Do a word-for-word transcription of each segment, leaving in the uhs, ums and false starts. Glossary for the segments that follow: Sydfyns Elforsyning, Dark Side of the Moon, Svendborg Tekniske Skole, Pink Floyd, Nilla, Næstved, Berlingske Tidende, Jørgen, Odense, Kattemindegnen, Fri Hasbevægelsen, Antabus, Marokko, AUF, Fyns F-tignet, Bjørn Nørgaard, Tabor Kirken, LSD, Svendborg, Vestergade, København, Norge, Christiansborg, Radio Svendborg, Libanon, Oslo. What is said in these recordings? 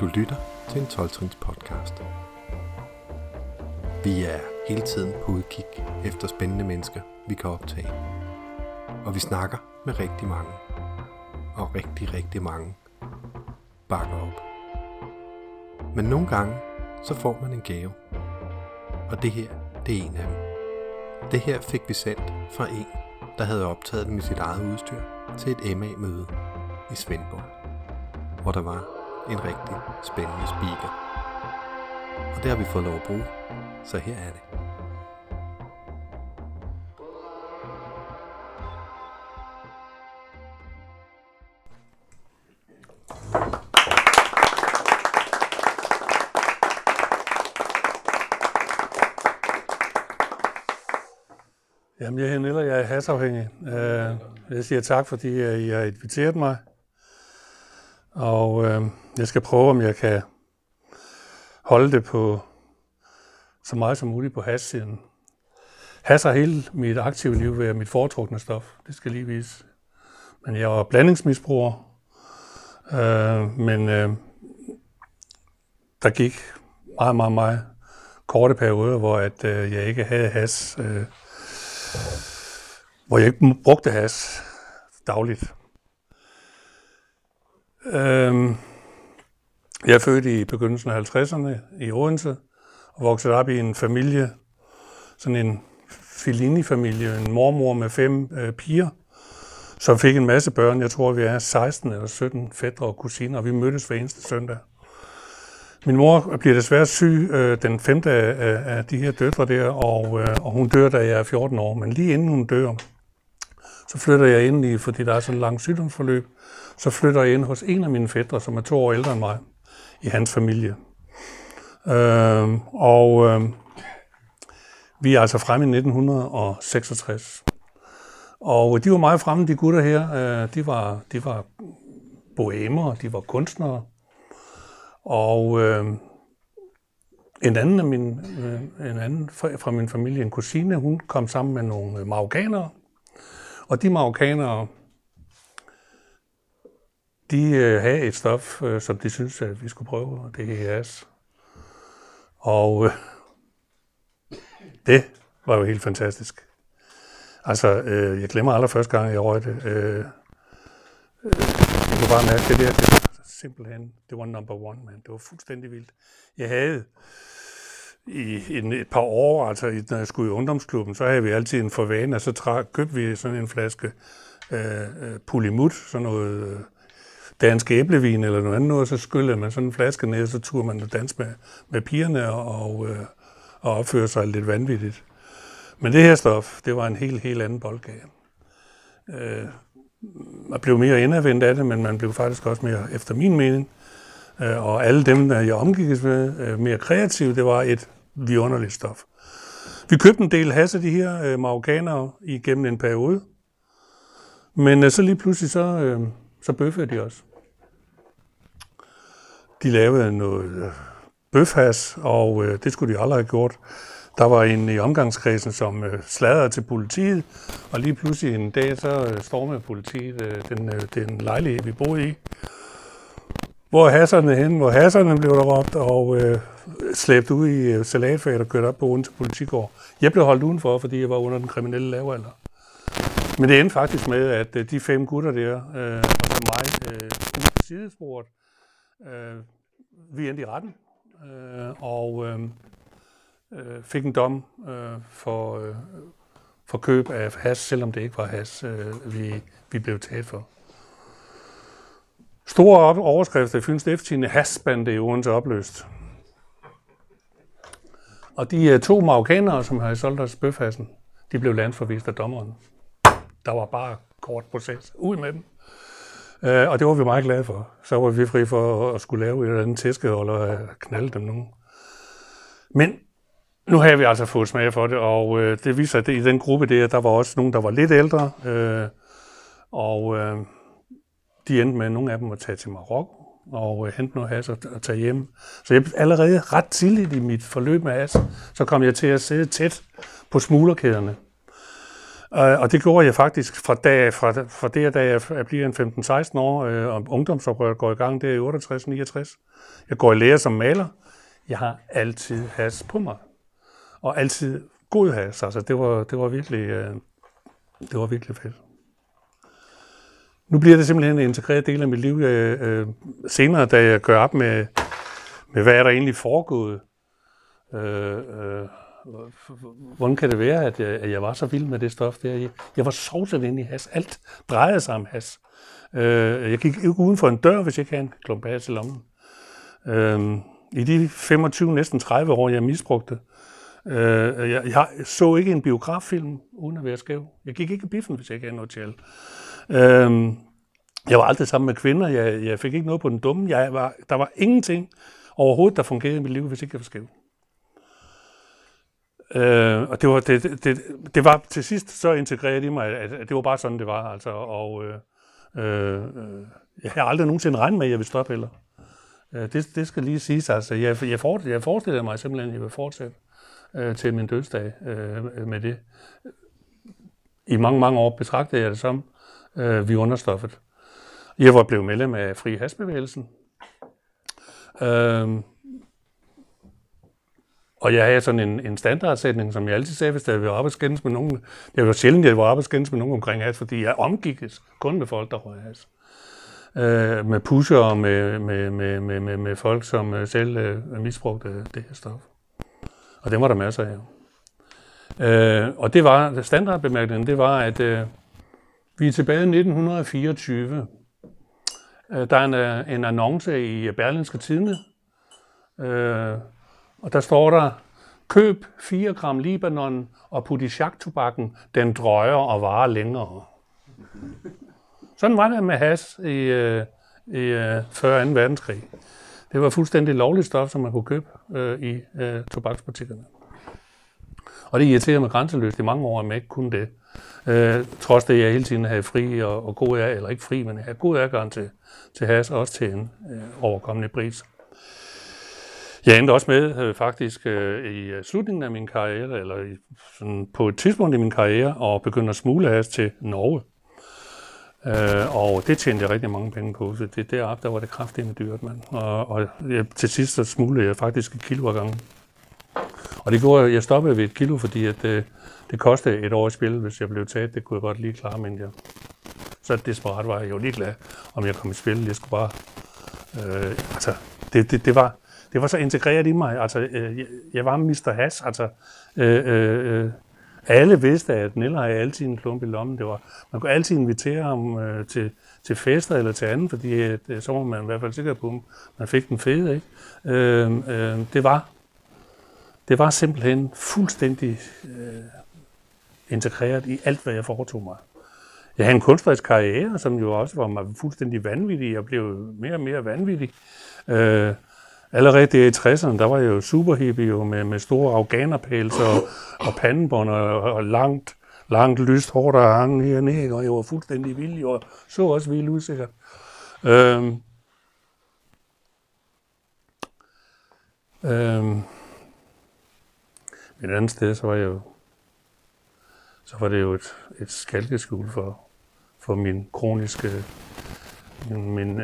Du lytter til en tolv-trins podcast. Vi er hele tiden på udkig efter spændende mennesker, vi kan optage. Og vi snakker med rigtig mange. Og rigtig, rigtig mange bakker op. Men nogle gange, så får man en gave. Og det her, det er en af dem. Det her fik vi sendt fra en, der havde optaget den med sit eget udstyr til et M A-møde i Svendborg, hvor der var en rigtig spændende speaker. Og det har vi fået lov at bruge, så her er det. Jamen, jeg hedder Nilla, jeg er hasafhængig. Jeg siger tak, fordi I har inviteret mig. Og øh, jeg skal prøve, om jeg kan holde det på så meget som muligt på hash-siden. Hash har hele mit aktive liv været mit foretrukne stof. Det skal lige vise. Men jeg var blandingsmisbruger. Øh, men øh, der gik meget, meget, meget korte perioder, hvor at, øh, jeg ikke havde hash. Øh, hvor jeg ikke brugte hash dagligt. Jeg er født i begyndelsen af halvtredserne i Odense og voksede op i en familie, sådan en Fellini-familie, en mormor med fem øh, piger, som fik en masse børn. Jeg tror, vi er seksten eller sytten fætre og kusiner, og vi mødtes hver eneste søndag. Min mor bliver desværre syg øh, den femte af, af de her døtre der, og, øh, og hun dør, da jeg er fjorten år. Men lige inden hun dør, så flytter jeg ind i, fordi der er sådan et langt sygdomsforløb, så flytter jeg ind hos en af mine fætre, som er to år ældre end mig, i hans familie. Øh, og øh, vi er altså fremme i nitten seksogtres. Og de var meget fremme, de gutter her. Øh, de var, de var bohemer, de var kunstnere. Og øh, en anden, af min, øh, en anden fra, fra min familie, en kusine, hun kom sammen med nogle marokkanere. Og de marokkanere, de øh, havde et stof, øh, som de syntes, at vi skulle prøve, og det er hash. Og øh, det var jo helt fantastisk. Altså, øh, jeg glemmer aldrig første gang, jeg røg det. Øh, øh, jeg kunne bare mærke det der, det var simpelthen, det var number one, man. Det var fuldstændig vildt. Jeg havde i en, et par år, altså når jeg skulle i ungdomsklubben, så havde vi altid en forvane, og så tra- købte vi sådan en flaske øh, Pulimut, sådan noget... Øh, dansk æblevin eller noget andet noget, så skyllede man sådan en flaske ned, så turde man at danse med, med pigerne og, øh, og opføre sig lidt vanvittigt. Men det her stof, det var en helt, helt anden boldgade. Øh, man blev mere indadvendt af det, men man blev faktisk også mere, efter min mening, øh, og alle dem, der jeg omgikkes med, øh, mere kreative, det var et vidunderligt stof. Vi købte en del hash af de her øh, marokkanere igennem en periode, men øh, så lige pludselig så... Øh, Så bøffede de også. De lavede noget bøfhas, og øh, det skulle de aldrig have gjort. Der var en i omgangskredsen, som øh, sladrede til politiet, og lige pludselig en dag, så øh, stormede politiet øh, den, øh, den lejlighed, vi boede i. Hvor hasserne hen, hvor hasserne blev der råbt, og øh, slæbt ud i øh, salatfaget og kørt op på Odense Politigård. Jeg blev holdt udenfor, fordi jeg var under den kriminelle lavalder. Men det endte faktisk med, at de fem gutter der, øh, mig øh, ude på sidesporet. Øh, vi endte i retten øh, og øh, øh, fik en dom øh, for, øh, for køb af hash, selvom det ikke var hash, øh, vi, vi blev taget for. Store overskrifter i Fyns F-tignet, hashbande i Odense opløst. Og de øh, to marokkanere, som havde solgt os bøfhassen, de blev landsforvist af dommeren. Der var bare kort proces. Ud med dem. Uh, og det var vi meget glade for. Så var vi fri for at skulle lave et eller andet tæskehold og knalde dem nu. Men nu har vi altså fået smag for det, og uh, det viser, at det, i den gruppe der, der var også nogen, der var lidt ældre. Uh, og uh, de endte med, nogle af dem at tage til Marokko og uh, hente noget hash og, og tage hjem. Så jeg, allerede ret tidligt i mit forløb med hash, så kom jeg til at sidde tæt på smuglerkæderne. Og det gjorde jeg faktisk fra, dag, fra, fra det, da jeg bliver en femten-seksten år, øh, og ungdomsoprøret går i gang, det er i otteogtres niogtres. Jeg går i lære som maler. Jeg har altid has på mig. Og altid god has. Altså, det var, det var virkelig, øh, det var virkelig fedt. Nu bliver det simpelthen en integreret del af mit liv. Jeg, øh, senere, da jeg gør op med, med hvad er der egentlig foregået, øh, øh, hvordan kan det være, at jeg, at jeg var så vild med det stof der? Jeg, jeg var sovset ind i has. Alt drejede sig om has. Øh, jeg gik ikke uden for en dør, hvis jeg ikke havde en klump has i lommen. Øh, I de femogtyve, næsten tredive år, jeg misbrugte, øh, jeg, jeg så ikke en biograffilm uden at være skæv. Jeg gik ikke i biffen, hvis jeg ikke havde noget til alt. Øh, jeg var aldrig sammen med kvinder. Jeg, jeg fik ikke noget på den dumme. Jeg var, der var ingenting overhovedet, der fungerede i mit liv, hvis ikke jeg var skæv. Øh, og det var, det, det, det var til sidst så integreret i mig, at det var bare sådan, det var. Altså, og øh, øh, jeg har aldrig nogensinde regnet med, at jeg vil stoppe heller. Øh, det, det skal lige siges. Altså, jeg, jeg, forestillede, jeg forestillede mig simpelthen, at jeg vil fortsætte øh, til min dødsdag øh, med det. I mange, mange år betragtede jeg det som, øh, vi understoffet. Jeg var blevet medlem af Fri Hasbevægelsen. Øh, Og jeg havde sådan en, en standardsætning, som jeg altid sagde, hvis jeg var oppe og skændes med nogen. Det var sjældent, at jeg var oppe og skændes med nogen omkring has, fordi jeg omgikkes kun med folk, der røg has. Øh, med pusher og med, med, med, med, med, med folk, som selv øh, misbrugte det her stof. Og det var der masser af. Øh, og det var, standardbemærkningen, det var, at øh, vi er tilbage i nitten fireogtyve. Øh, der er en, en annonce i Berlingske Tidende. Øh, Og der står der, køb fire gram Libanon og put i shak-tobakken, den drøjer og varer længere. Sådan var det med has i, øh, i øh, før anden verdenskrig. Det var fuldstændig lovligt stof, som man kunne købe øh, i øh, tobaksbutikkerne. Og det irriterede mig grænseløst i mange år, at man ikke kunne det. Øh, trods det, jeg hele tiden havde fri og, og god adgang, eller ikke fri, men jeg havde god adgang til, til has, også til en øh, overkommende pris. Jeg endte også med øh, faktisk øh, i slutningen af min karriere, eller i, sådan på et tidspunkt i min karriere, at begynde at smugle has til Norge. Øh, og det tjente jeg rigtig mange penge på, så det deroppe, der var det kraftigt med dyrt, mand. Og, og jeg, til sidst så smuglede jeg faktisk et kilo ad gangen. Og det gjorde, jeg stoppede ved et kilo, fordi at, øh, det kostede et år i spil, hvis jeg blev taget. Det kunne jeg godt lige klare, men jeg, så desperat var jeg jo lige glad, om jeg kom i spil. Jeg skulle bare... Øh, altså, det, det, det var... Det var så integreret i mig. Altså, øh, jeg var mister Has. Altså, øh, øh, alle vidste, at Nilla havde altid en klump i lommen. Det var, man kunne altid invitere ham øh, til, til fester eller til andet, fordi øh, så var man i hvert fald sikker på, at man fik den fede. Ikke? Øh, øh, det, var, det var simpelthen fuldstændig øh, integreret i alt, hvad jeg foretog mig. Jeg havde en kunstnerisk karriere, som jo også var mig fuldstændig vanvittig. Jeg blev mere og mere vanvittig. Øh, Allerede der i tresserne, der var jeg jo superhippie jo, med, med store afghanerpælser og, og pandebånd og, og langt, langt lyst hår, der hang hernede, og jeg var fuldstændig vild, og så også vild usikkert. Øhm, øhm, et andet sted, så var, jeg jo, så var det jo et, et skalkeskjul for, for min kroniske... Min, min,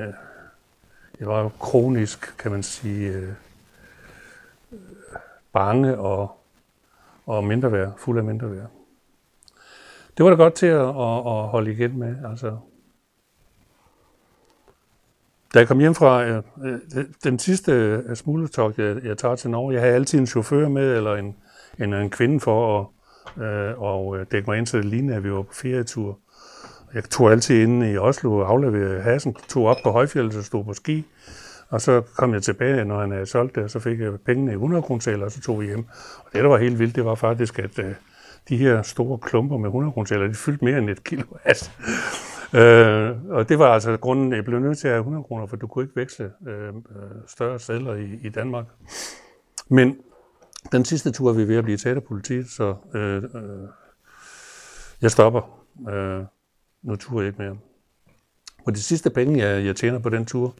Jeg var jo kronisk, kan man sige, øh, bange og, og mindreværd, fuld af mindreværd. Det var da godt til at, at, at holde igen med. Altså. Da jeg kom hjem fra øh, den sidste smuglertogt, jeg, jeg tager til Norge, jeg havde altid en chauffør med, eller en, en, en kvinde for at øh, og dække mig ind, så det lignede, at vi var på ferietur. Jeg tog altid inde i Oslo og afleverede hasen, tog op på højfjeldet og stod på ski. Og så kom jeg tilbage, når han havde solgt det, og så fik jeg pengene i hundrede kroner sedler, og så tog vi hjem. Og det, der var helt vildt, det var faktisk, at uh, de her store klumper med hundrede kroner sedler, de fyldte mere end et kilo has. uh, og det var altså grunden, jeg blev nødt til at have hundrede kroner, for du kunne ikke veksle uh, større sedler i, i Danmark. Men den sidste tur er vi ved at blive taget af politiet, så uh, uh, jeg stopper. Uh, Nu turer jeg ikke mere. Og de sidste penge, jeg, jeg tjener på den tur,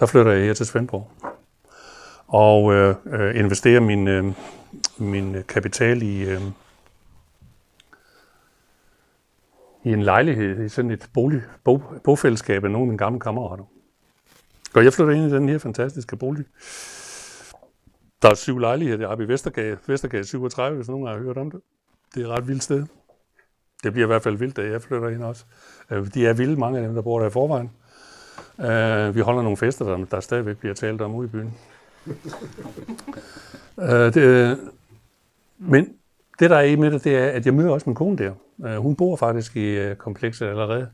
der flytter jeg her til Svendborg. Og øh, øh, investerer min, øh, min kapital i, øh, i en lejlighed, i sådan et bolig, bo, bofællesskab af nogle af mine gamle kammerater. Og jeg flyttede ind i den her fantastiske bolig. Der er syv lejligheder oppe i Vestergade, Vestergade syvogtredive, hvis nogen har hørt om det. Det er et ret vildt sted. Det bliver i hvert fald vildt, da jeg flytter ind også. De er vilde, mange af dem, der bor der i forvejen. Vi holder nogle fester, der, der stadigvæk bliver talt om ude i byen. det, men det, der er i med det, det er, at jeg møder også min kone der. Hun bor faktisk i komplekset allerede.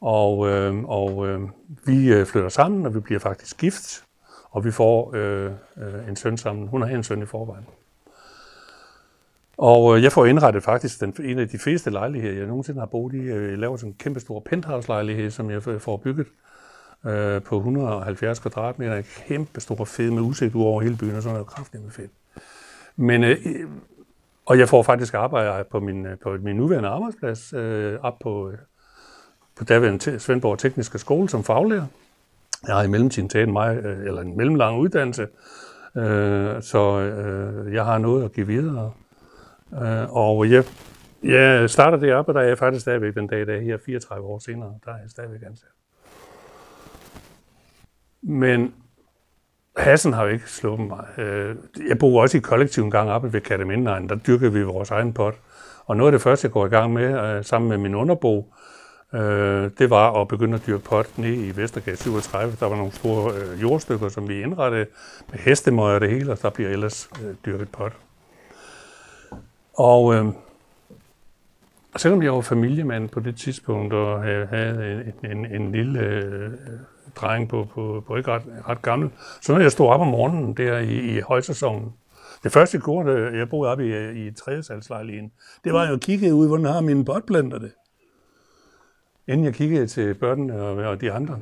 Og, og vi flytter sammen, og vi bliver faktisk gift. Og vi får øh, øh, en søn sammen. Hun har en søn i forvejen. Og øh, jeg får indrettet faktisk den, en af de fedeste lejligheder, jeg nogensinde har boet i. Jeg laver sådan en kæmpe stor penthouse-lejlighed, som jeg får bygget øh, på et hundrede og halvfjerds kvadratmeter. En kæmpe stor fed med udsigt ud over hele byen, og sådan noget kraftigt med fedt. Men, øh, og jeg får faktisk arbejde på min, på min nuværende arbejdsplads, øh, op på, øh, på daværende Svendborg Tekniske Skole som faglærer. Jeg har i mellemtiden taget en, meget, eller en mellemlang uddannelse, øh, så øh, jeg har noget at give videre. Øh, og jeg, jeg starter det op, og der er jeg faktisk stadigvæk den dag i dag, her fireogtredive år senere, der er jeg stadigvæk ansat. Men hassen har jo ikke sluppet mig. Øh, jeg bor også i kollektiv en gang oppe ved Kattemindegnen, der dyrkede vi vores egen pot. Og noget af det første, jeg går i gang med, øh, sammen med min underbo, det var at begynde at dyrke pot nede i Vestergade syvogtredive. Der var nogle store øh, jordstykker, som vi indrettede med hestemøger og det hele, og der bliver ellers øh, dyrket pot. Og øh, selvom jeg var familiemand på det tidspunkt og øh, havde en, en, en lille øh, dreng på, på, på ikke ret, ret gammel, så når jeg stod op om morgenen der i, i højsæsonen, det første jeg gjorde, jeg boede oppe i, i tredjesalslejligheden, det var jo at kigge ud, hvordan har mine potplanter det. Inden jeg kiggede til børnene og de andre,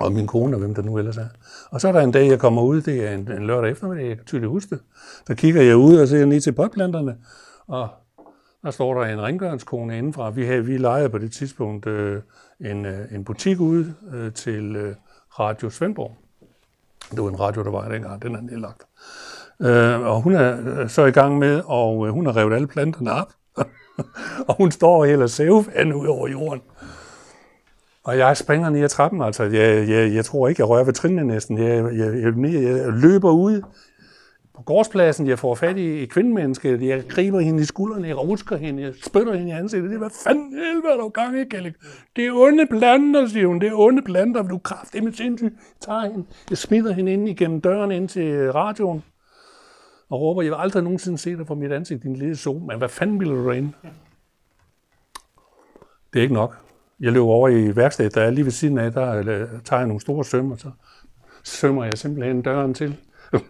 og min kone og hvem der nu ellers er. Og så er der en dag, jeg kommer ud, det er en, en lørdag eftermiddag, jeg kan tydeligt huske det. Der kigger jeg ud og ser ned til potplanterne, og der står der en rengøringskone indenfra. Vi, havde, vi lejede på det tidspunkt øh, en, øh, en butik ude øh, til øh, Radio Svendborg. Det var en radio, der var dengang, den er nedlagt. Øh, og hun er så i gang med, og øh, hun har revet alle planterne op. Og hun står og hælder sæbevand ud over jorden. Og jeg springer ned ad trappen, altså. Jeg, jeg, jeg tror ikke, jeg rører ved trinene næsten. Jeg, jeg, jeg, jeg løber ud på gårdspladsen. Jeg får fat i, i kvindemennesket. Jeg griber hende i skuldrene. Jeg rusker hende. Jeg spytter hende i ansigtet. Det er, hvad fanden helvede er der gang i, Kjellek? Det er onde planter, siger hun. Det er onde planter. Du kraft, med sindssyg. Jeg tager hende. Jeg smider hende ind igennem døren ind til radioen. Og råber, jeg vil aldrig nogensinde se dig på mit ansigt, din lille sol, men hvad fanden ville du derinde? Det er ikke nok. Jeg løber over i værkstedet, der er lige ved siden af, der tager jeg nogle store søm, og så sømmer jeg simpelthen døren til. Jeg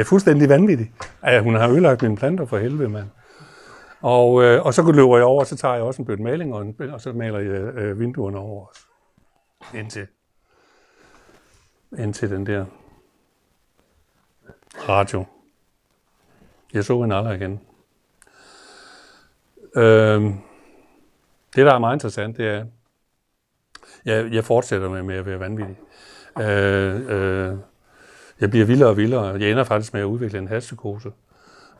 er fuldstændig vanvittig. Ja, hun har ødelagt mine planter for helvede, mand. Og, øh, og så løber jeg over, og så tager jeg også en bøtte maling, og, en, og så maler jeg øh, vinduerne over os. Indtil, indtil den der radio. Jeg så hende aldrig igen. Øhm, det, der er meget interessant, det er, jeg, jeg fortsætter med, med at være vanvittig. Øh, øh, jeg bliver vildere og vildere. Jeg ender faktisk med at udvikle en hashpsykose.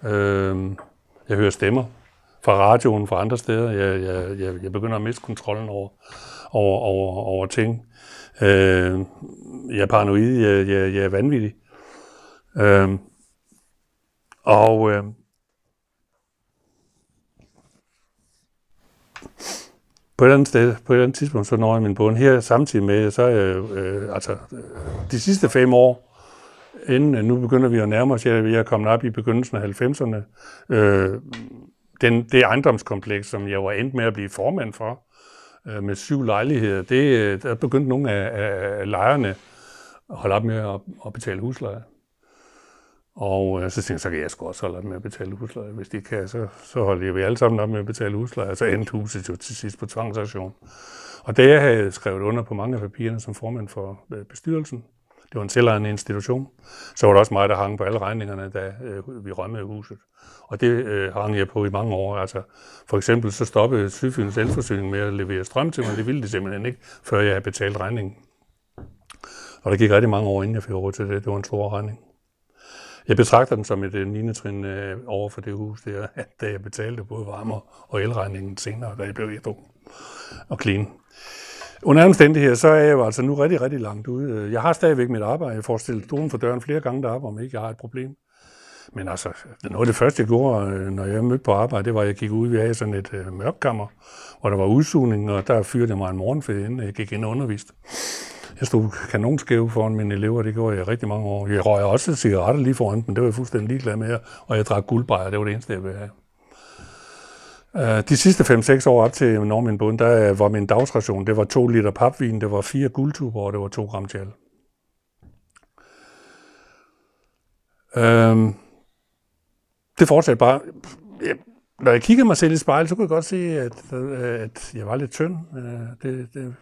Øh, jeg hører stemmer fra radioen, fra andre steder. Jeg, jeg, jeg, jeg begynder at miste kontrollen over, over, over, over ting. Øh, jeg er paranoid. Jeg, jeg, jeg er vanvittig. Øh, Og øh, på et eller andet sted, på et eller andet tidspunkt, så når jeg min bund. Her samtidig med, så øh, øh, altså de sidste fem år, inden nu begynder vi at nærme os, jeg er kommet op i begyndelsen af halvfemserne, øh, den, det ejendomskompleks, som jeg var endt med at blive formand for, øh, med syv lejligheder, det, der begyndte nogle af, af lejerne at holde op med at, at betale husleje. Og øh, så tænkte jeg, så kan jeg sgu også holde op med at betale husleje. Hvis de kan, så, så holder vi alle sammen op med at betale husleje. Og så endte huset jo til sidst på tvangsauktion. Og det, jeg havde skrevet under på mange af papirerne som formand for øh, bestyrelsen, det var en selvejende institution, så var det også mig, der hang på alle regningerne, da øh, vi rømmede huset. Og det øh, hang jeg på i mange år. Altså, for eksempel så stoppede Sydfyns Elforsyning med at levere strøm til mig. Det ville de simpelthen ikke, før jeg havde betalt regningen. Og der gik rigtig mange år, inden jeg fik råd til det. Det var en stor regning. Jeg betragter dem som et niende trin over for det hus, der, da jeg betalte både varme- og elregningen senere, da jeg blev ædru. og clean. Under omstændigheder, så er jeg jo altså nu rigtig, rigtig langt ude. Jeg har stadigvæk mit arbejde. Jeg får stillet stolen for døren flere gange deroppe, om ikke jeg har et problem. Men altså, noget af det første, jeg gjorde, når jeg mødte på arbejde, det var, at jeg gik ud. Vi havde sådan et mørkkammer, hvor der var udsugning, og der fyrede mig en morgenfed ind, og jeg gik ind og underviste. Jeg stod kanonskæve foran mine elever, det gjorde jeg rigtig mange år. Jeg røg også cigaretter lige foran dem, det var jeg fuldstændig ligeglad med, og jeg drak guldbrejer, det var det eneste, jeg ville have. De sidste fem seks år op til Normin Bund, der var min dagsration, det var to liter papvin, det var fire guldtuber, og det var to gram tjal. Øhm, det fortsatte bare. Når jeg kiggede mig selv i spejlet, så kunne jeg godt se, at, at jeg var lidt tynd. Det, det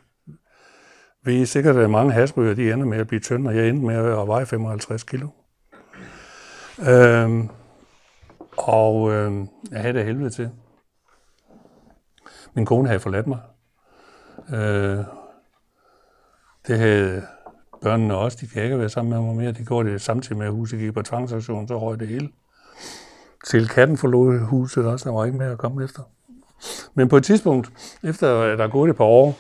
ved sikkert, at mange hasryger, de ender med at blive tynd, og jeg endte med at veje femoghalvtreds kilo. Øhm, og øhm, jeg havde det helvede til. Min kone havde forladt mig. Øh, det havde børnene også. De kan ikke være sammen med mig mere. De gjorde det samtidig med, at huset gik på tvangsauktion, så røg det hele. Til katten forlod huset også. Der var ikke mere at komme efter. Men på et tidspunkt, efter at der er gået et par år,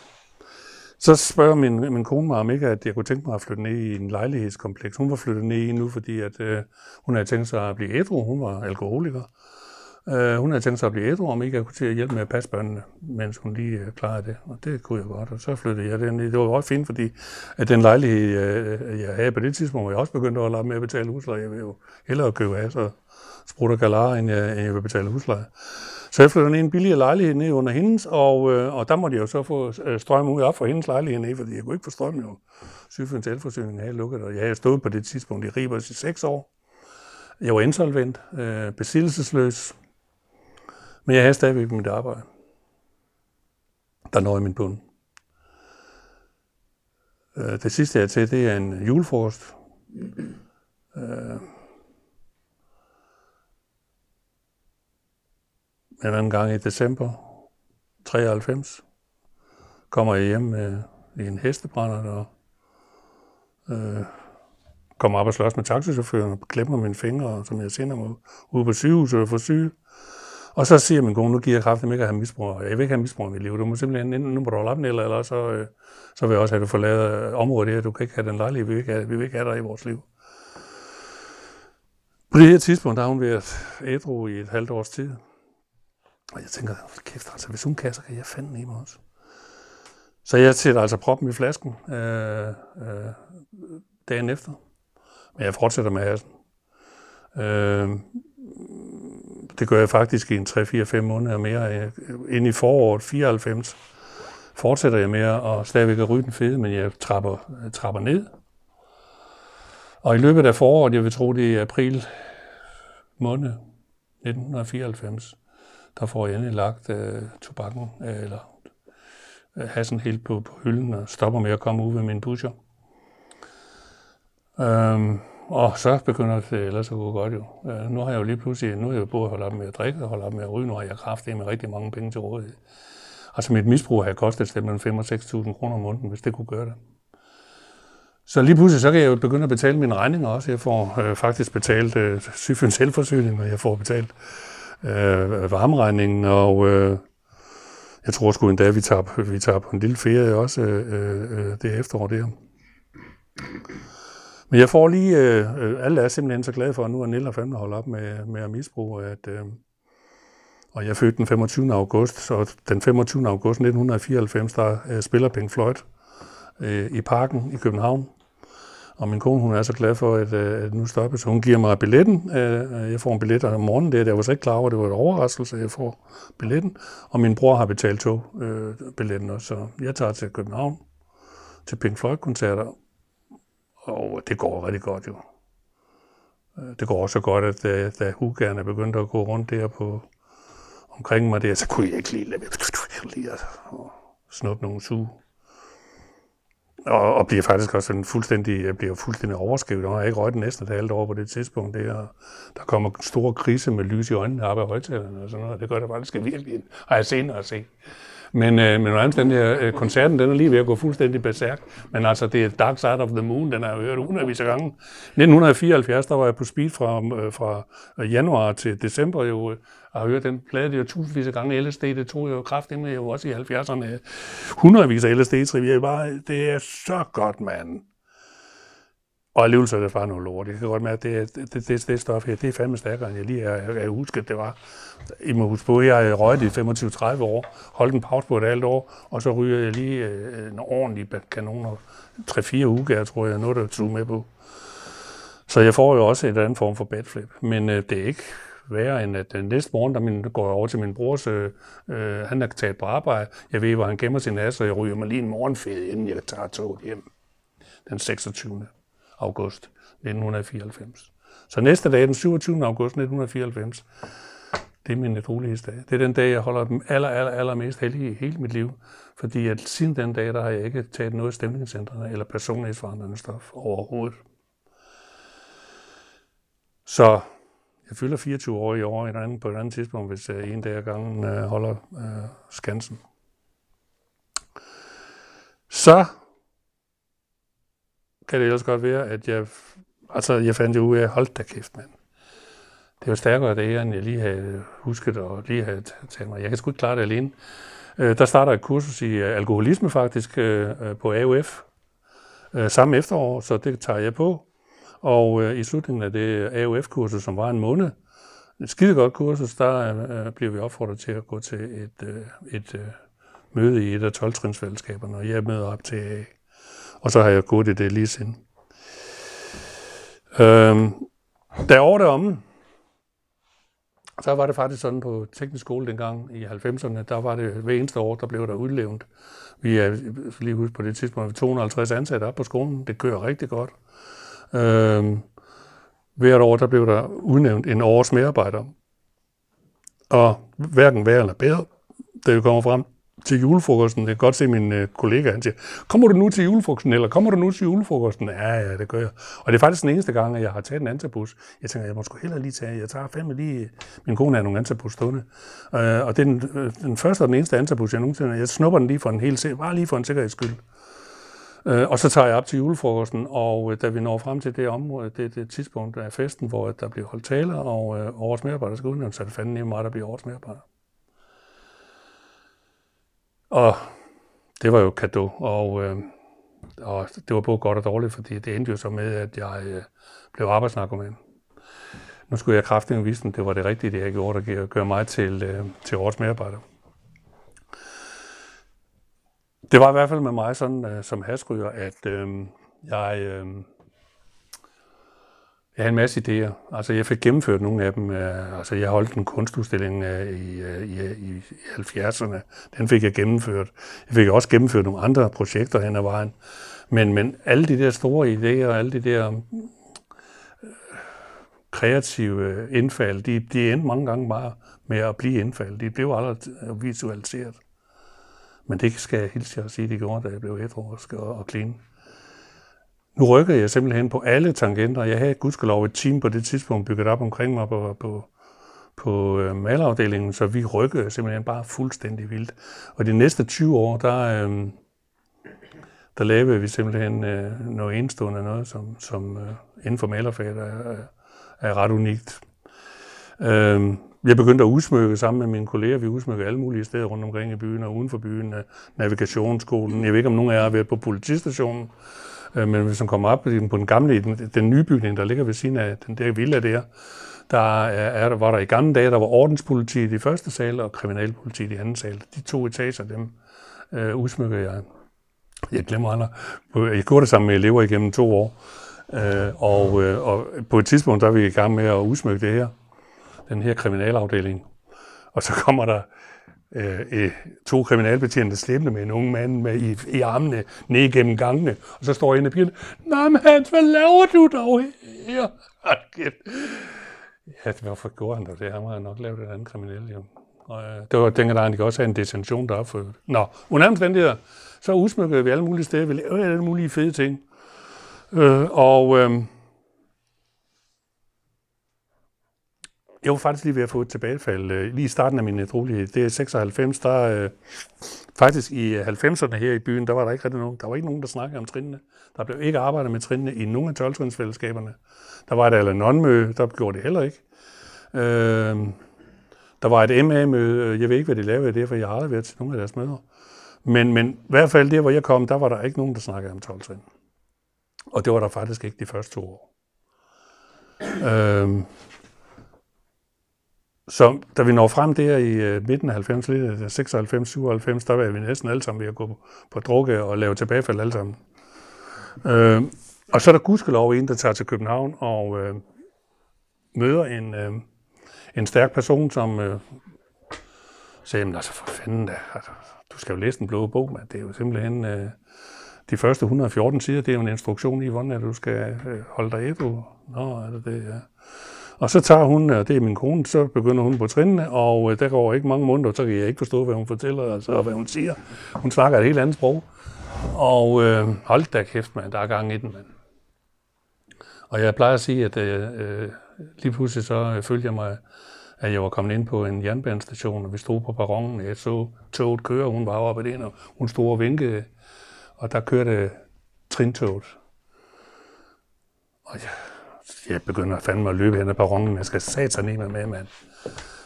så spørger min, min kone mig, om ikke at jeg kunne tænke mig at flytte ned i en lejlighedskompleks. Hun var flyttet ned i nu, fordi at, øh, hun havde tænkt sig at blive ædru. Hun var alkoholiker. Uh, hun havde tænkt sig at blive ædru, om ikke jeg kunne til at hjælpe med at passe børnene, mens hun lige uh, klarede det. Og det kunne jeg godt, og så flyttede jeg den. Det var jo også fint, fordi at den lejlighed, uh, jeg havde på det tidspunkt, hvor jeg også begyndte at holde op med at betale husleje. Jeg ville jo hellere købe af, så sprutter galarer, end jeg, end jeg ville betale husleje. Så jeg flyttede ned i en billigere lejlighed ned under hendes, og, uh, og der måtte jeg jo så få strøm ud op fra hendes lejlighed ned, fordi jeg kunne ikke få strøm jo. Sydfyns elforsyning havde lukket, og jeg havde stået på det tidspunkt i Ribers i seks år. Jeg var insolvent, uh, besiddelsesløs. Men jeg havde stadigvæk mit arbejde. Der nåede min bund. Det sidste, jeg er til, det er en julefrokost. En anden gang i december treoghalvfems kommer jeg hjem med en hestebrænder og øh, kommer op og slås med taxichaufføren og klemmer mine fingre, som jeg sender mig ude på sygehuset og får syge. Og så siger min kone, nu giver jeg kraften ikke at have misbrug. Jeg vil ikke have misbrug i mit liv. Du må simpelthen, nu må du holde op, Nilla, eller så, øh, så vil jeg også have, at du forlader området her. Du kan ikke have den lejlighed, vi vil ikke have, vi vil ikke have dig i vores liv. På det her tidspunkt der har hun været ædru i et halvt års tid. Og jeg tænker, kæft altså, hvis hun kan, så kan jeg fanden i mig også. Så jeg sætter altså proppen i flasken øh, øh, dagen efter. Men jeg fortsætter med hasen. Øh, Det gør jeg faktisk i en tre fire fem måneder mere. Ind i foråret fireoghalvfems fortsætter jeg med at stadigvæk at ryge den fede, men jeg trapper, jeg trapper ned. Og i løbet af foråret, jeg vil tro det er april måned nitten fireoghalvfems, der får jeg endelig lagt øh, tobakken, øh, eller øh, hassen helt på, på hylden og stopper med at komme ud ved min pusher. Um, Og så begynder det ellers at gå godt jo. Nu har jeg jo lige pludselig, nu er jeg jo både holdt op med at drikke og holdt op med at ryge. Nu har jeg kraftigt med rigtig mange penge til rådighed. Altså mit misbrug har kostet et sted mellem fem tusind og seks tusind kroner om måneden, hvis det kunne gøre det. Så lige pludselig, så kan jeg jo begynde at betale mine regninger også. Jeg får øh, faktisk betalt øh, Syfyns elforsyning, og jeg får betalt øh, varmeregningen. Og øh, jeg tror sgu endda, at vi tager, vi tager på en lille ferie også øh, øh, det efterår der. Men jeg får lige, øh, alle er simpelthen så glade for, at nu er Nilla fandme holdt op med, med at misbruge, at, øh, og jeg fødte den femogtyvende august, så den femogtyvende august nitten fireoghalvfems, der øh, spiller Pink Floyd øh, i Parken i København, og min kone, hun er så glad for, at, øh, at nu stopper, så hun giver mig billetten, øh, jeg får en billet om morgenen, det er jeg var så ikke klar over, det var en overraskelse, jeg får billetten, og min bror har betalt togbilletten øh, også, så jeg tager til København, til Pink Floyd-koncerter. Og det går rigtig godt jo. Det går også godt, at da, da hugerne begyndte at gå rundt der på omkring mig der, så kunne jeg ikke lige lade mig snuppe nogle suge. Og, og bliver faktisk også sådan fuldstændig, jeg bliver fuldstændig overskævet. Jeg har ikke røget næsten et halvt år på det tidspunkt der. Der kommer store krise med lys i øjnene op af højtalerne og sådan noget. Det gør der faktisk virkelig, har jeg senere at se. Men, øh, men hvordan den her øh, koncerten, den er lige ved at gå fuldstændig berserk. Men altså, det er Dark Side of the Moon, den har jeg hørt hundredvis af gange. nitten fireoghalvfjerds, der var jeg på speed fra, øh, fra januar til december jo, øh, og har hørt den plade jo tusindvis af gange. L S D, det tog jeg jo kraftigt med, jo også i halvfjerdserne. Hundredvis af L S D-trivier, bare, det er så godt, mand. Og alligevel så er det bare noget lort. Jeg kan godt mærke, at det, det, det, det stof her, det er fandme stærkere, end jeg lige har husket, det var. I må huske på, at jeg røget i femogtyve til tredive år, holdt en pause på et halvt år, og så ryger jeg lige øh, en ordentlig kanoner. tre fire uger, tror jeg, noget der tog med på. Så jeg får jo også en anden form for bedflip, men øh, det er ikke værre end, at næste morgen, der min, går jeg over til min brors, øh, han har taget på arbejde, jeg ved, hvor han gemmer sin ass, og jeg ryger mig lige en morgenfede, inden jeg tager toget hjem den seksogtyvende august nitten fireoghalvfems. Så næste dag, den syvogtyvende august nitten fireoghalvfems, det er min lidt roligste dag. Det er den dag, jeg holder dem aller, aller, aller mest heldige i hele mit liv. Fordi at siden den dag, der har jeg ikke taget noget af stemningscentrene eller personlighedsforandrende stof overhovedet. Så jeg fylder fireogtyve år i år eller andet, på et andet tidspunkt, hvis en dag ad gangen øh, holder øh, skansen. Så kan det ellers godt være, at jeg, altså, jeg fandt jo ud af, holdt da kæft, mand. Det var stærkere det her, end jeg lige havde husket og lige havde talt mig. Jeg kan sgu ikke klare det alene. Øh, der starter et kursus i øh, alkoholisme faktisk øh, på A U F øh, samme efterår, så det tager jeg på. Og øh, i slutningen af det A U F-kursus, som var en måned, et skidegodt kursus, der øh, bliver vi opfordret til at gå til et, øh, et øh, møde i et af tolv-trinsfællesskaberne, og jeg møder op til A. Og så har jeg gået i det lige siden. Øhm, derovre deromme, så var det faktisk sådan på teknisk skole dengang i halvfemserne, der var det hver eneste år, der blev der udlevnet. Vi er lige huske på det tidspunkt, to hundrede og halvtreds ansatte op på skolen. Det kører rigtig godt. Øhm, hvert år, der blev der udnævnt en års medarbejder. Og hverken værre eller bedre, da vi kommer frem til julefrokosten. Jeg kan godt se min kollega, han siger, kommer du nu til julefrokosten, eller kommer du nu til julefrokosten? Ja, ja, det gør jeg. Og det er faktisk den eneste gang, at jeg har taget en Antabus. Jeg tænker, jeg må sgu hellere lige tage, jeg tager fandme lige, min kone har nogle Antabus stående. Og det er den, den første og den eneste Antabus, jeg nogensinde, jeg snupper den lige for en hel se, bare lige for en sikkerheds skyld. Og så tager jeg op til julefrokosten, og da vi når frem til det område, det er det tidspunkt af festen, hvor der bliver holdt taler, og årets medarbejder skal udnævnes, så er det fandme nemmere mig, der bliver årets medarbejder. Og det var jo cadeau, og, øh, og det var både godt og dårligt, fordi det endte jo så med, at jeg øh, blev arbejdsnarkoman. Nu skulle jeg kraftigt vise dem, det var det rigtige, det jeg gjorde, der gør mig til, øh, til årets medarbejder. Det var i hvert fald med mig sådan øh, som hasryger, at øh, jeg, øh, jeg havde en masse idéer. Altså jeg fik gennemført nogle af dem. Altså jeg holdt en kunstudstilling i, i, i halvfjerdserne. Den fik jeg gennemført. Jeg fik også gennemført nogle andre projekter hen ad vejen. Men, men alle de der store idéer og alle de der øh, kreative indfald, de, de endte mange gange bare med at blive indfald. De blev aldrig visualiseret. Men det skal jeg hilse jer at sige, det gjorde, da jeg blev efterårsk og, og clean. Nu rykker jeg simpelthen på alle tangenter. Jeg havde gudskelov et team på det tidspunkt bygget op omkring mig på, på, på øh, malafdelingen, så vi rykkede simpelthen bare fuldstændig vildt. Og de næste tyve år, der, øh, der lavede vi simpelthen øh, noget enestående, noget som, som øh, inden for malerfaget er, er ret unikt. Øh, Jeg begyndte at udsmykke sammen med mine kolleger. Vi udsmykkede alle mulige steder rundt omkring i byen og uden for byen. Navigationsskolen. Jeg ved ikke, om nogen af jer har været på politistationen. Men hvis man kommer op på den gamle, den, den nye bygning, der ligger ved siden af den der villa der, der, er, der var der i gamle dage, der var ordenspolitiet i første sal og kriminalpolitiet i anden sal. De to etager, dem øh, udsmykkede jeg. Jeg glemmer aldrig. Jeg gjorde det sammen med elever igennem to år. Øh, og, øh, og på et tidspunkt, der er vi i gang med at udsmykke det her. Den her kriminalafdeling. Og så kommer der øh, øh, to kriminalbetjente slæbende med en ung mand med i, i armene ned gennem gangene. Og så står en af pigerne, nej, men Hans, hvad laver du dog her? Ja, hvorfor gjorde han det? Han må nok lavet et andet kriminelle. Ja. Og, øh, det var dengang, der egentlig også havde en detention, der opførte. Nå, under omstændigheder, så udsmykkede vi alle mulige steder. Vi lavede alle mulige fede ting. Øh, og... Øh, Jeg var faktisk lige ved at få et tilbagefald lige i starten af min ædruelighed. Det er seksoghalvfems, der øh, faktisk i halvfemserne her i byen, der var der ikke rigtig nogen. Der var ikke nogen, der snakkede om trinene. Der blev ikke arbejdet med trinene i nogen af tolv-trinsfællesskaberne. Der var et Al-Anon-møde, der gjorde det heller ikke. Øh, der var et M A-møde, jeg ved ikke, hvad de lavede det, for jeg har aldrig været til nogle af deres møder. Men, men i hvert fald der, hvor jeg kom, der var der ikke nogen, der snakkede om tolv-trin. Og det var der faktisk ikke de første to år. Øh, Så da vi når frem der i midten af halvfemserne, seksoghalvfems syvoghalvfems, der var vi næsten alle sammen ved at gå på, på drukke og lave tilbagefald alle sammen. Øh, og så er der gudskelov en, der tager til København og øh, møder en, øh, en stærk person, som øh, siger, men altså for fanden da, altså, du skal jo læse den blå bog, mand. Det er jo simpelthen øh, de første et hundrede og fjorten sider, det er jo en instruktion i, hvordan du skal øh, holde dig ædru. Nå, altså det er... Ja. Og så tager hun, og det er min kone, så begynder hun på trinene, og der går ikke mange måneder, så kan jeg ikke forstå, hvad hun fortæller, altså, og hvad hun siger. Hun snakker et helt andet sprog. Og øh, hold da kæft, mand, der er gang i den, mand. Og jeg plejer at sige, at øh, lige pludselig så følte jeg mig, at jeg var kommet ind på en jernbanestation, og vi stod på perronen, jeg så toget køre, hun var oppe ad den, og hun stod og vinkede, og der kørte trintoget. Og jeg... Jeg begynder fandme at løbe hen ad perronen, jeg skal satanen med med, mand.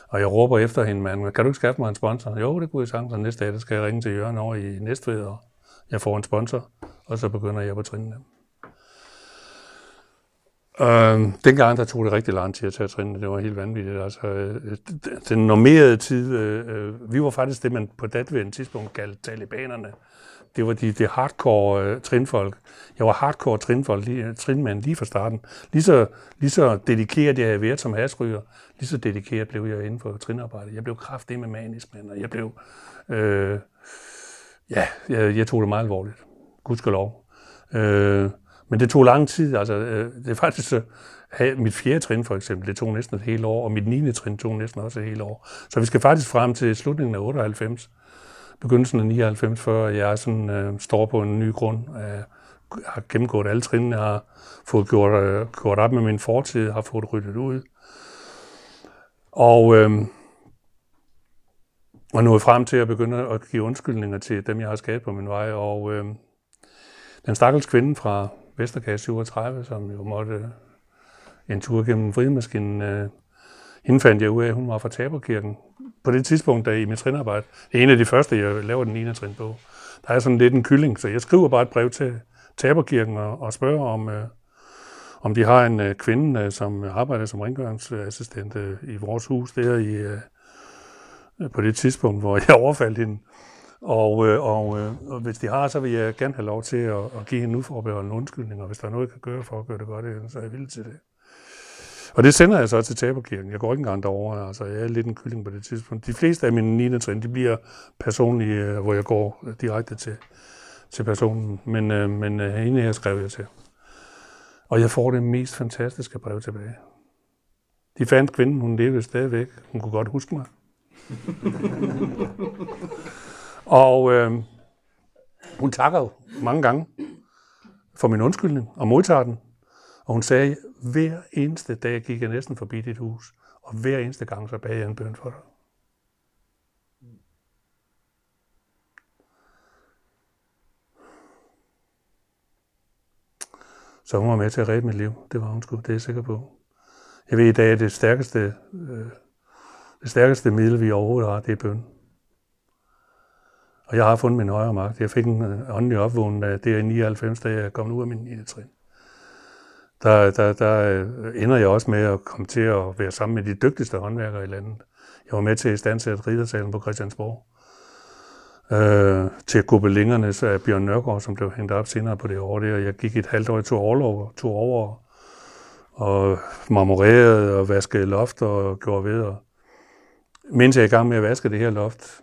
Og jeg råber efter hende, mand, kan du ikke skaffe mig en sponsor? Jo, det kunne jeg sagtens, og næste dag, der skal jeg ringe til Jørgen over i Næstved, og jeg får en sponsor, og så begynder jeg på trinene. Øh, dengang, der tog det rigtig lang tid at tage trinene, det var helt vanvittigt. Altså, øh, den normerede tid, øh, vi var faktisk det, man på daværende tidspunkt kaldte talibanerne. Det var de, de hardcore øh, trinfolk. Jeg var hardcore trinfolk, lige, trinmand lige fra starten. Lige så, lige så dedikeret jeg havde været som hasryger, lige så dedikeret blev jeg inden for trinarbejdet. Jeg blev kraftig med manisk, mand, og jeg blev... Øh, ja, jeg, jeg tog det meget alvorligt. Gudskelov. Øh, men det tog lang tid. Altså, øh, det er faktisk... Øh, mit fjerde trin for eksempel, det tog næsten et helt år, og mit niende trin tog næsten også et helt år. Så vi skal faktisk frem til slutningen af otteoghalvfems. Begyndelsen af nioghalvfems, før jeg sådan, øh, står på en ny grund, øh, har gennemgået alle trinene, har fået gjort, øh, gjort op med min fortid, har fået ryddet ud. Og, øh, og nået frem til at begynde at give undskyldninger til dem, jeg har skadet på min vej. Og øh, den stakkels kvinde fra Vestergade syvogtredive, som jo måtte en tur gennem vridemaskinen, øh, hende fandt jeg ud af, at hun var fra Tabor Kirken. På det tidspunkt, der i mit trinarbejde, det er en af de første, jeg laver den ene trin på, der er sådan lidt en kylling, så jeg skriver bare et brev til Taberkirken og, og spørger, om, øh, om de har en øh, kvinde, øh, som arbejder som rengøringsassistent øh, i vores hus, der i, øh, på det tidspunkt, hvor jeg overfaldt hende. Og, øh, og, øh, og hvis de har, så vil jeg gerne have lov til at, at give hende uforbeholden undskyldning, og hvis der er noget, jeg kan gøre for at gøre det godt, så er jeg villig til det. Og det sender jeg så til Taberkirken. Jeg går ikke engang derovre, altså jeg er lidt en kylling på det tidspunkt. De fleste af mine niende trin, de bliver personlige, hvor jeg går direkte til, til personen. Men, øh, men hende her skrev jeg til. Og jeg får det mest fantastiske brev tilbage. De fandt kvinden, hun levede stadigvæk. Hun kunne godt huske mig. Og øh, hun takker jo mange gange for min undskyldning og modtager den. Og hun sagde, hver eneste dag gik jeg næsten forbi dit hus, og hver eneste gang så bad jeg en bøn for dig. Så hun var med til at redde mit liv. Det var hun sgu, det er jeg sikker på. Jeg ved i dag, at det stærkeste, øh, det stærkeste middel, vi overhovedet har, det er bøn. Og jeg har fundet min højere magt. Jeg fik en øh, åndelig opvågning, der i nioghalvfems, da jeg kom ud af min niende trin. Der, der, der ender jeg også med at komme til at være sammen med de dygtigste håndværkere i landet. Jeg var med til at istandsætte riddersalen på Christiansborg. Øh, til gobelingernes af Bjørn Nørgaard, som blev hængt op senere på det år. Der. Jeg gik et halvt år i to år to over og marmorerede og vaskede loft og gjorde ved. Og... Mens jeg er i gang med at vaske det her loft,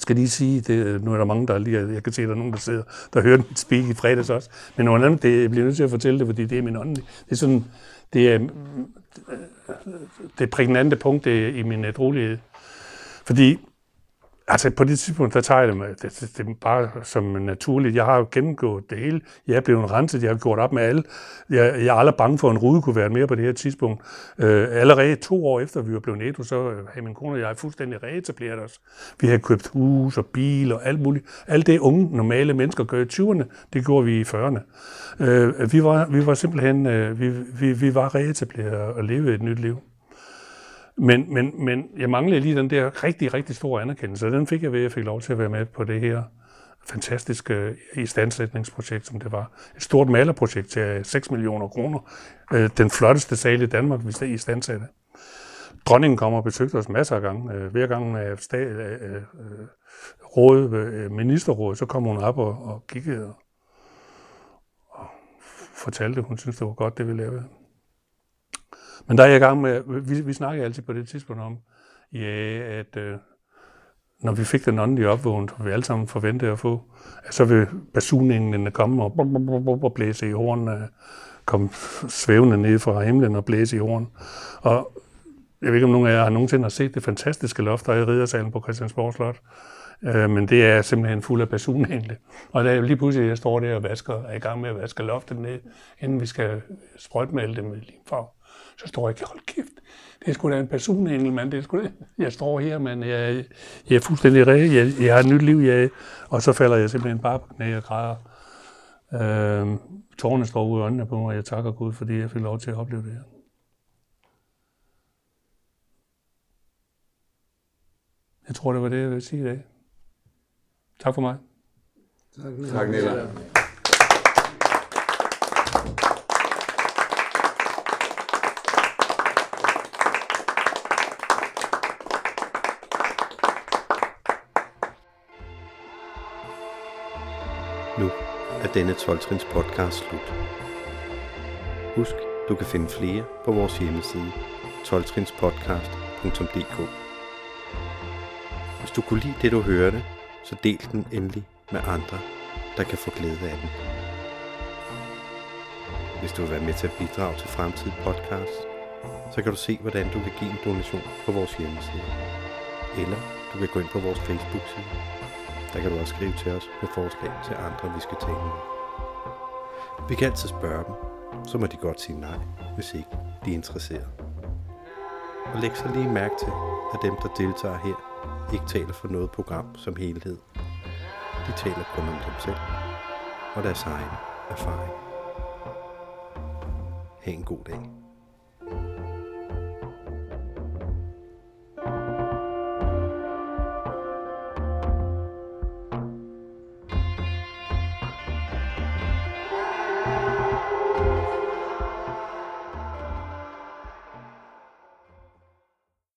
skal lige sige, det, nu er der mange, der lige, jeg kan se, der er nogen, der sidder, der hører mit speak i fredags også, men noget andet, det, jeg bliver nødt til at fortælle det, fordi det er min åndelige, det er sådan, det er det prægnante punkt det er i min ædruelighed. Fordi Altså på det tidspunkt, der tager jeg det, med, det, det bare som naturligt. Jeg har jo gennemgået det hele. Jeg er blevet renset, jeg har gjort op med alle. Jeg, jeg er aldrig bange for, at en rude kunne være mere på det her tidspunkt. Øh, allerede to år efter vi var blevet netto, så havde min kone og jeg fuldstændig reetableret os. Vi havde købt hus og bil og alt muligt. Alt det unge, normale mennesker gør i tyverne, det gjorde vi i fyrrerne. Øh, vi, var, vi var simpelthen, øh, vi, vi, vi var reetableret og levede et nyt liv. Men, men, men jeg manglede lige den der rigtig, rigtig store anerkendelse, og den fik jeg ved, at jeg fik lov til at være med på det her fantastiske istandsætningsprojekt, som det var. Et stort malerprojekt til seks millioner kroner. Den flotteste sal i Danmark, vi stod i standsatte. Dronningen kom og besøgte os masser af gange. Hver gang rådet, ministerrådet, så kom hun op og, og kiggede og fortalte, hun syntes, det var godt, det vi lavede. Men der er jeg i gang med, vi, vi snakker altid på det tidspunkt om, ja, at øh, når vi fik den åndelige opvågning, som vi alle sammen forventede at få, at så vil basuningene komme og, blub, blub, blub, og blæse i hornene, komme svævende ned fra himlen og blæse i hornene. Og jeg ved ikke, om nogen af jer har nogensinde har set det fantastiske loft, der er i Riddersalen på Christiansborg Slot, øh, men det er simpelthen fuld af basuningene. Og da jeg lige pludselig jeg står der og vasker, er i gang med at vaske loftet ned, inden vi skal sprøjtmale det med limfarve. Så står jeg ikke, hold kæft, det er sgu da en personengel, mand, det er sgu da, jeg står her, men jeg, jeg er fuldstændig ræd, jeg, jeg har et nyt liv, jeg, og så falder jeg simpelthen bare på knæ og græder. Øh, tårerne står ude i øjnene på mig, og jeg takker Gud, fordi jeg fik lov til at opleve det her. Jeg tror, det var det, jeg ville sige i dag. Tak for mig. Tak, Nilla. Tak, Nilla. Nu er denne tolv-trins podcast slut. Husk, du kan finde flere på vores hjemmeside tolv trins podcast punktum d k. Hvis du kunne lide det, du hørte, så del den endelig med andre, der kan få glæde af den. Hvis du vil være med til at bidrage til fremtidige podcasts, så kan du se, hvordan du kan give en donation på vores hjemmeside. Eller du kan gå ind på vores Facebook-side. Der kan du også skrive til os med forslag til andre, vi skal tale med. Vi kan altid spørge dem, så må de godt sige nej, hvis ikke de er interesseret. Og læg så lige mærke til, at dem, der deltager her, ikke taler for noget program som helhed. De taler kun om dem selv og deres egen erfaring. Ha' en god dag.